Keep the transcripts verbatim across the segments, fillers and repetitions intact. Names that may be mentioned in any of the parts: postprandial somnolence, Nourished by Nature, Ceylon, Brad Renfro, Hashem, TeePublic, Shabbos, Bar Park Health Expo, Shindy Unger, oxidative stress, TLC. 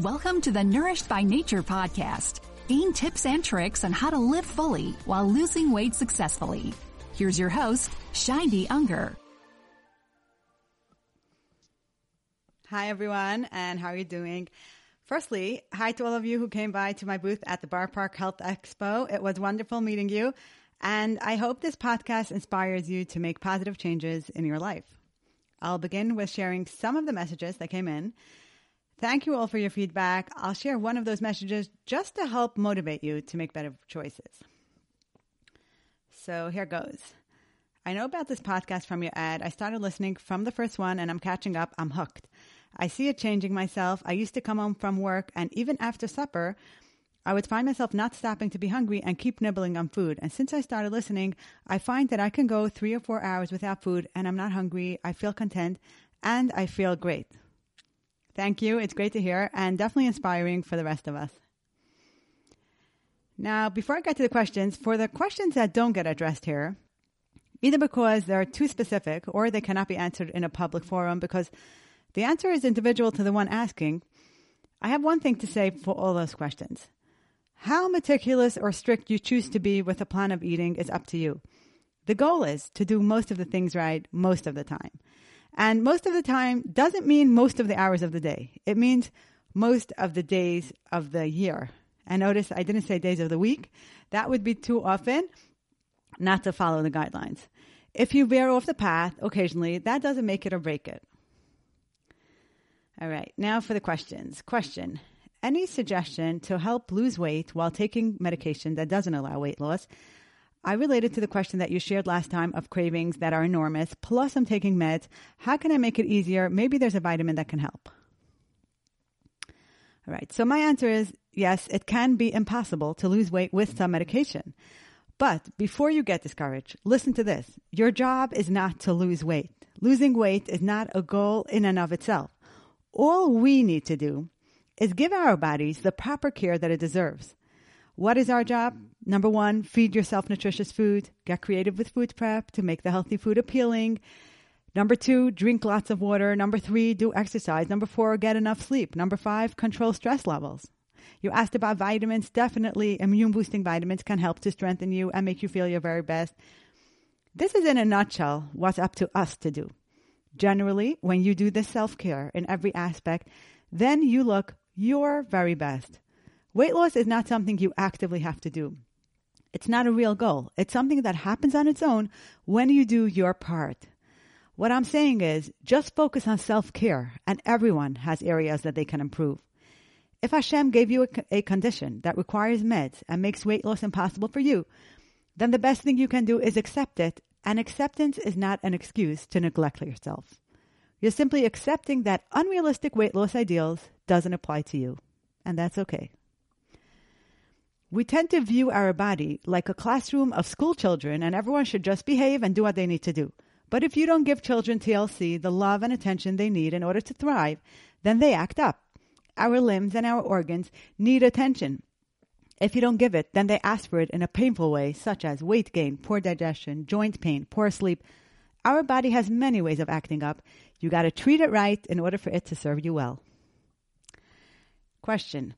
Welcome to the Nourished by Nature podcast. Gain tips and tricks on how to live fully while losing weight successfully. Here's your host, Shindy Unger. Hi, everyone, and how are you doing? Firstly, hi to all of you who came by to my booth at the Bar Park Health Expo. It was wonderful meeting you, and I hope this podcast inspires you to make positive changes in your life. I'll begin with sharing some of the messages that came in. Thank you all for your feedback. I'll share one of those messages just to help motivate you to make better choices. So here goes. I know about this podcast from your ad. I started listening from the first one and I'm catching up. I'm hooked. I see it changing myself. I used to come home from work and even after supper, I would find myself not stopping to be hungry and keep nibbling on food. And since I started listening, I find that I can go three or four hours without food and I'm not hungry. I feel content and I feel great. Thank you. It's great to hear and definitely inspiring for the rest of us. Now, before I get to the questions, for the questions that don't get addressed here, either because they're too specific or they cannot be answered in a public forum because the answer is individual to the one asking, I have one thing to say for all those questions. How meticulous or strict you choose to be with a plan of eating is up to you. The goal is to do most of the things right most of the time. And most of the time doesn't mean most of the hours of the day. It means most of the days of the year. And notice I didn't say days of the week. That would be too often not to follow the guidelines. If you veer off the path occasionally, that doesn't make it or break it. All right, now for the questions. Question, any suggestion to help lose weight while taking medication that doesn't allow weight loss? I related to the question that you shared last time of cravings that are enormous, plus I'm taking meds. How can I make it easier? Maybe there's a vitamin that can help. All right, so my answer is yes, it can be impossible to lose weight with some medication. But before you get discouraged, listen to this. Your job is not to lose weight. Losing weight is not a goal in and of itself. All we need to do is give our bodies the proper care that it deserves. What is our job? Number one, feed yourself nutritious food. Get creative with food prep to make the healthy food appealing. Number two, drink lots of water. Number three, do exercise. Number four, get enough sleep. Number five, control stress levels. You asked about vitamins. Definitely immune-boosting vitamins can help to strengthen you and make you feel your very best. This is in a nutshell what's up to us to do. Generally, when you do this self-care in every aspect, then you look your very best. Weight loss is not something you actively have to do. It's not a real goal. It's something that happens on its own when you do your part. What I'm saying is just focus on self-care, and everyone has areas that they can improve. If Hashem gave you a, a condition that requires meds and makes weight loss impossible for you, then the best thing you can do is accept it, and acceptance is not an excuse to neglect yourself. You're simply accepting that unrealistic weight loss ideals doesn't apply to you, and that's okay. We tend to view our body like a classroom of school children and everyone should just behave and do what they need to do. But if you don't give children T L C the love and attention they need in order to thrive, then they act up. Our limbs and our organs need attention. If you don't give it, then they ask for it in a painful way, such as weight gain, poor digestion, joint pain, poor sleep. Our body has many ways of acting up. You got to treat it right in order for it to serve you well. Question.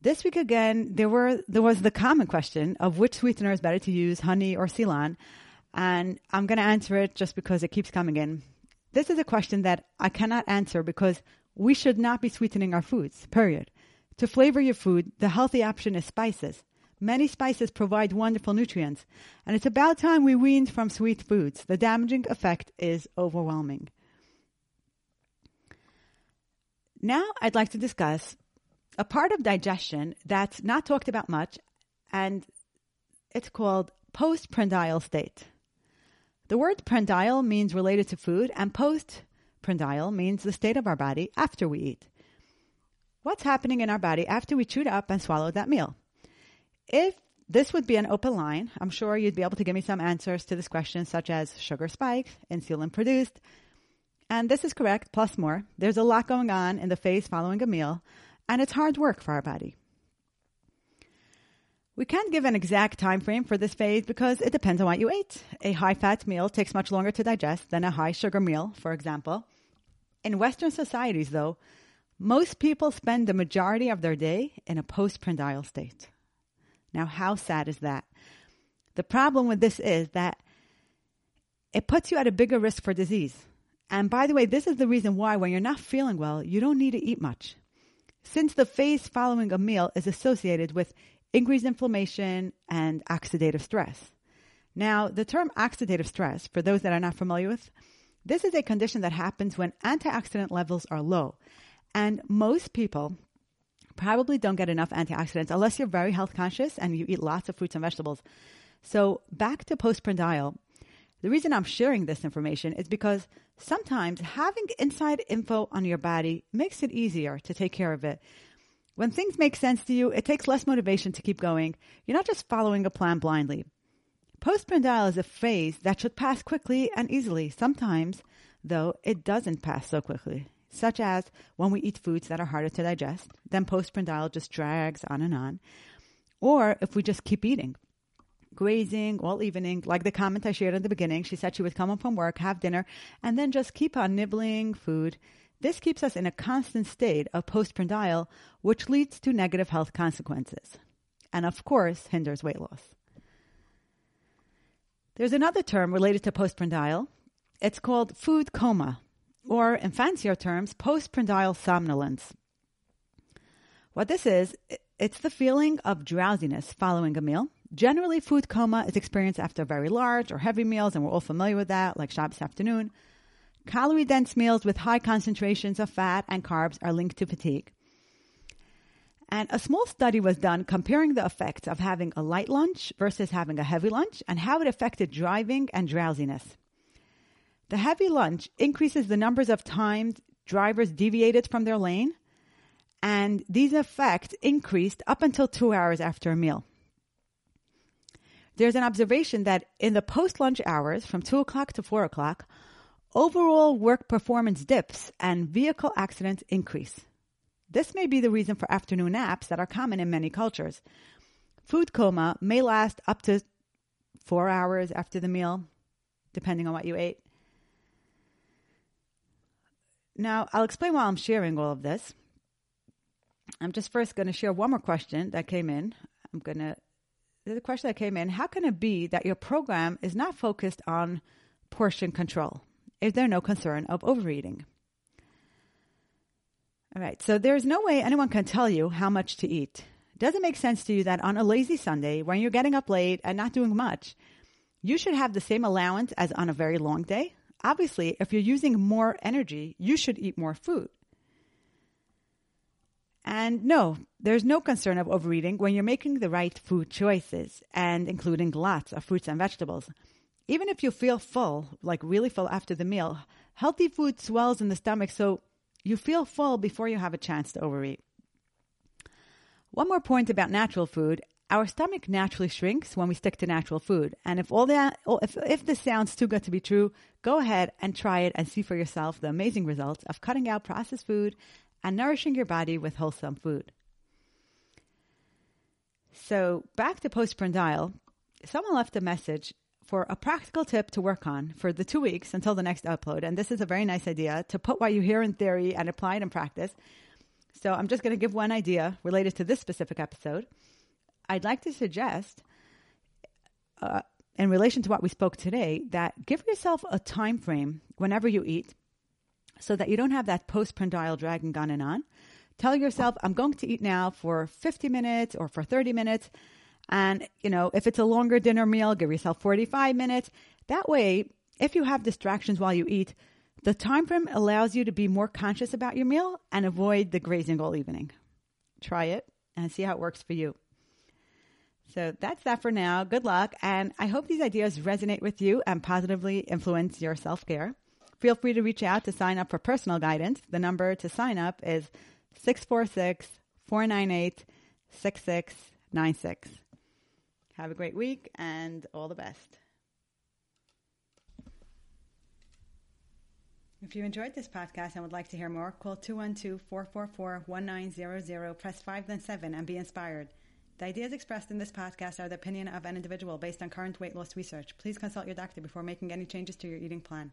This week again, there were there was the common question of which sweetener is better to use, honey or Ceylon, and I'm going to answer it just because it keeps coming in. This is a question that I cannot answer because we should not be sweetening our foods, period. To flavor your food, the healthy option is spices. Many spices provide wonderful nutrients, and it's about time we weaned from sweet foods. The damaging effect is overwhelming. Now I'd like to discuss a part of digestion that's not talked about much, and it's called postprandial state. The word prandial means related to food, and postprandial means the state of our body after we eat. What's happening in our body after we chewed up and swallowed that meal? If this would be an open line, I'm sure you'd be able to give me some answers to this question, such as sugar spikes, insulin produced, and this is correct, plus more. There's a lot going on in the phase following a meal, and it's hard work for our body. We can't give an exact time frame for this phase because it depends on what you ate. A high-fat meal takes much longer to digest than a high-sugar meal, for example. In Western societies, though, Most people spend the majority of their day in a postprandial state. Now, how sad is that? The problem with this is that it puts you at a bigger risk for disease. And by the way, this is the reason why when you're not feeling well, you don't need to eat much. Since the phase following a meal is associated with increased inflammation and oxidative stress. Now, the term oxidative stress, for those that are not familiar with, this is a condition that happens when antioxidant levels are low. And most people probably don't get enough antioxidants unless you're very health conscious and you eat lots of fruits and vegetables. So back to postprandial. The reason I'm sharing this information is because sometimes having inside info on your body makes it easier to take care of it. When things make sense to you, it takes less motivation to keep going. You're not just following a plan blindly. Postprandial is a phase that should pass quickly and easily. Sometimes, though, it doesn't pass so quickly, such as when we eat foods that are harder to digest, then postprandial just drags on and on, or if we just keep eating. Grazing all evening, like the comment I shared in the beginning. She said she would come home from work, have dinner, and then just keep on nibbling food. This keeps us in a constant state of postprandial, which leads to negative health consequences. And of course, hinders weight loss. There's another term related to postprandial. It's called food coma, or in fancier terms, postprandial somnolence. What this is, it's the feeling of drowsiness following a meal. Generally, food coma is experienced after very large or heavy meals, and we're all familiar with that, like Shabbos afternoon. Calorie-dense meals with high concentrations of fat and carbs are linked to fatigue. And a small study was done comparing the effects of having a light lunch versus having a heavy lunch and how it affected driving and drowsiness. The heavy lunch increases the numbers of times drivers deviated from their lane, and these effects increased up until two hours after a meal. There's an observation that in the post-lunch hours from two o'clock to four o'clock, overall work performance dips and vehicle accidents increase. This may be the reason for afternoon naps that are common in many cultures. Food coma may last up to four hours after the meal, depending on what you ate. Now, I'll explain why I'm sharing all of this. I'm just first going to share one more question that came in. I'm going to... The question that came in, how can it be that your program is not focused on portion control? Is there no concern of overeating? All right, so there's no way anyone can tell you how much to eat. Does it make sense to you that on a lazy Sunday, when you're getting up late and not doing much, you should have the same allowance as on a very long day? Obviously, if you're using more energy, you should eat more food. And no, there's no concern of overeating when you're making the right food choices and including lots of fruits and vegetables. Even if you feel full, like really full after the meal, healthy food swells in the stomach, so you feel full before you have a chance to overeat. One more point about natural food. Our stomach naturally shrinks when we stick to natural food. And if all that, if, if this sounds too good to be true, go ahead and try it and see for yourself the amazing results of cutting out processed food and nourishing your body with wholesome food. So back to postprandial, someone left a message for a practical tip to work on for the two weeks until the next upload. And this is a very nice idea to put what you hear in theory and apply it in practice. So I'm just going to give one idea related to this specific episode. I'd like to suggest, uh, in relation to what we spoke today, that give yourself a time frame whenever you eat, so that you don't have that postprandial dragging on and on. Tell yourself, I'm going to eat now for fifty minutes or for thirty minutes. And, you know, if it's a longer dinner meal, give yourself forty-five minutes. That way, if you have distractions while you eat, the time frame allows you to be more conscious about your meal and avoid the grazing all evening. Try it and see how it works for you. So that's that for now. Good luck. And I hope these ideas resonate with you and positively influence your self-care. Feel free to reach out to sign up for personal guidance. The number to sign up is six four six, four nine eight, six six nine six. Have a great week and all the best. If you enjoyed this podcast and would like to hear more, call two one two, four four four, one nine zero zero, press five then seven, and be inspired. The ideas expressed in this podcast are the opinion of an individual based on current weight loss research. Please consult your doctor before making any changes to your eating plan.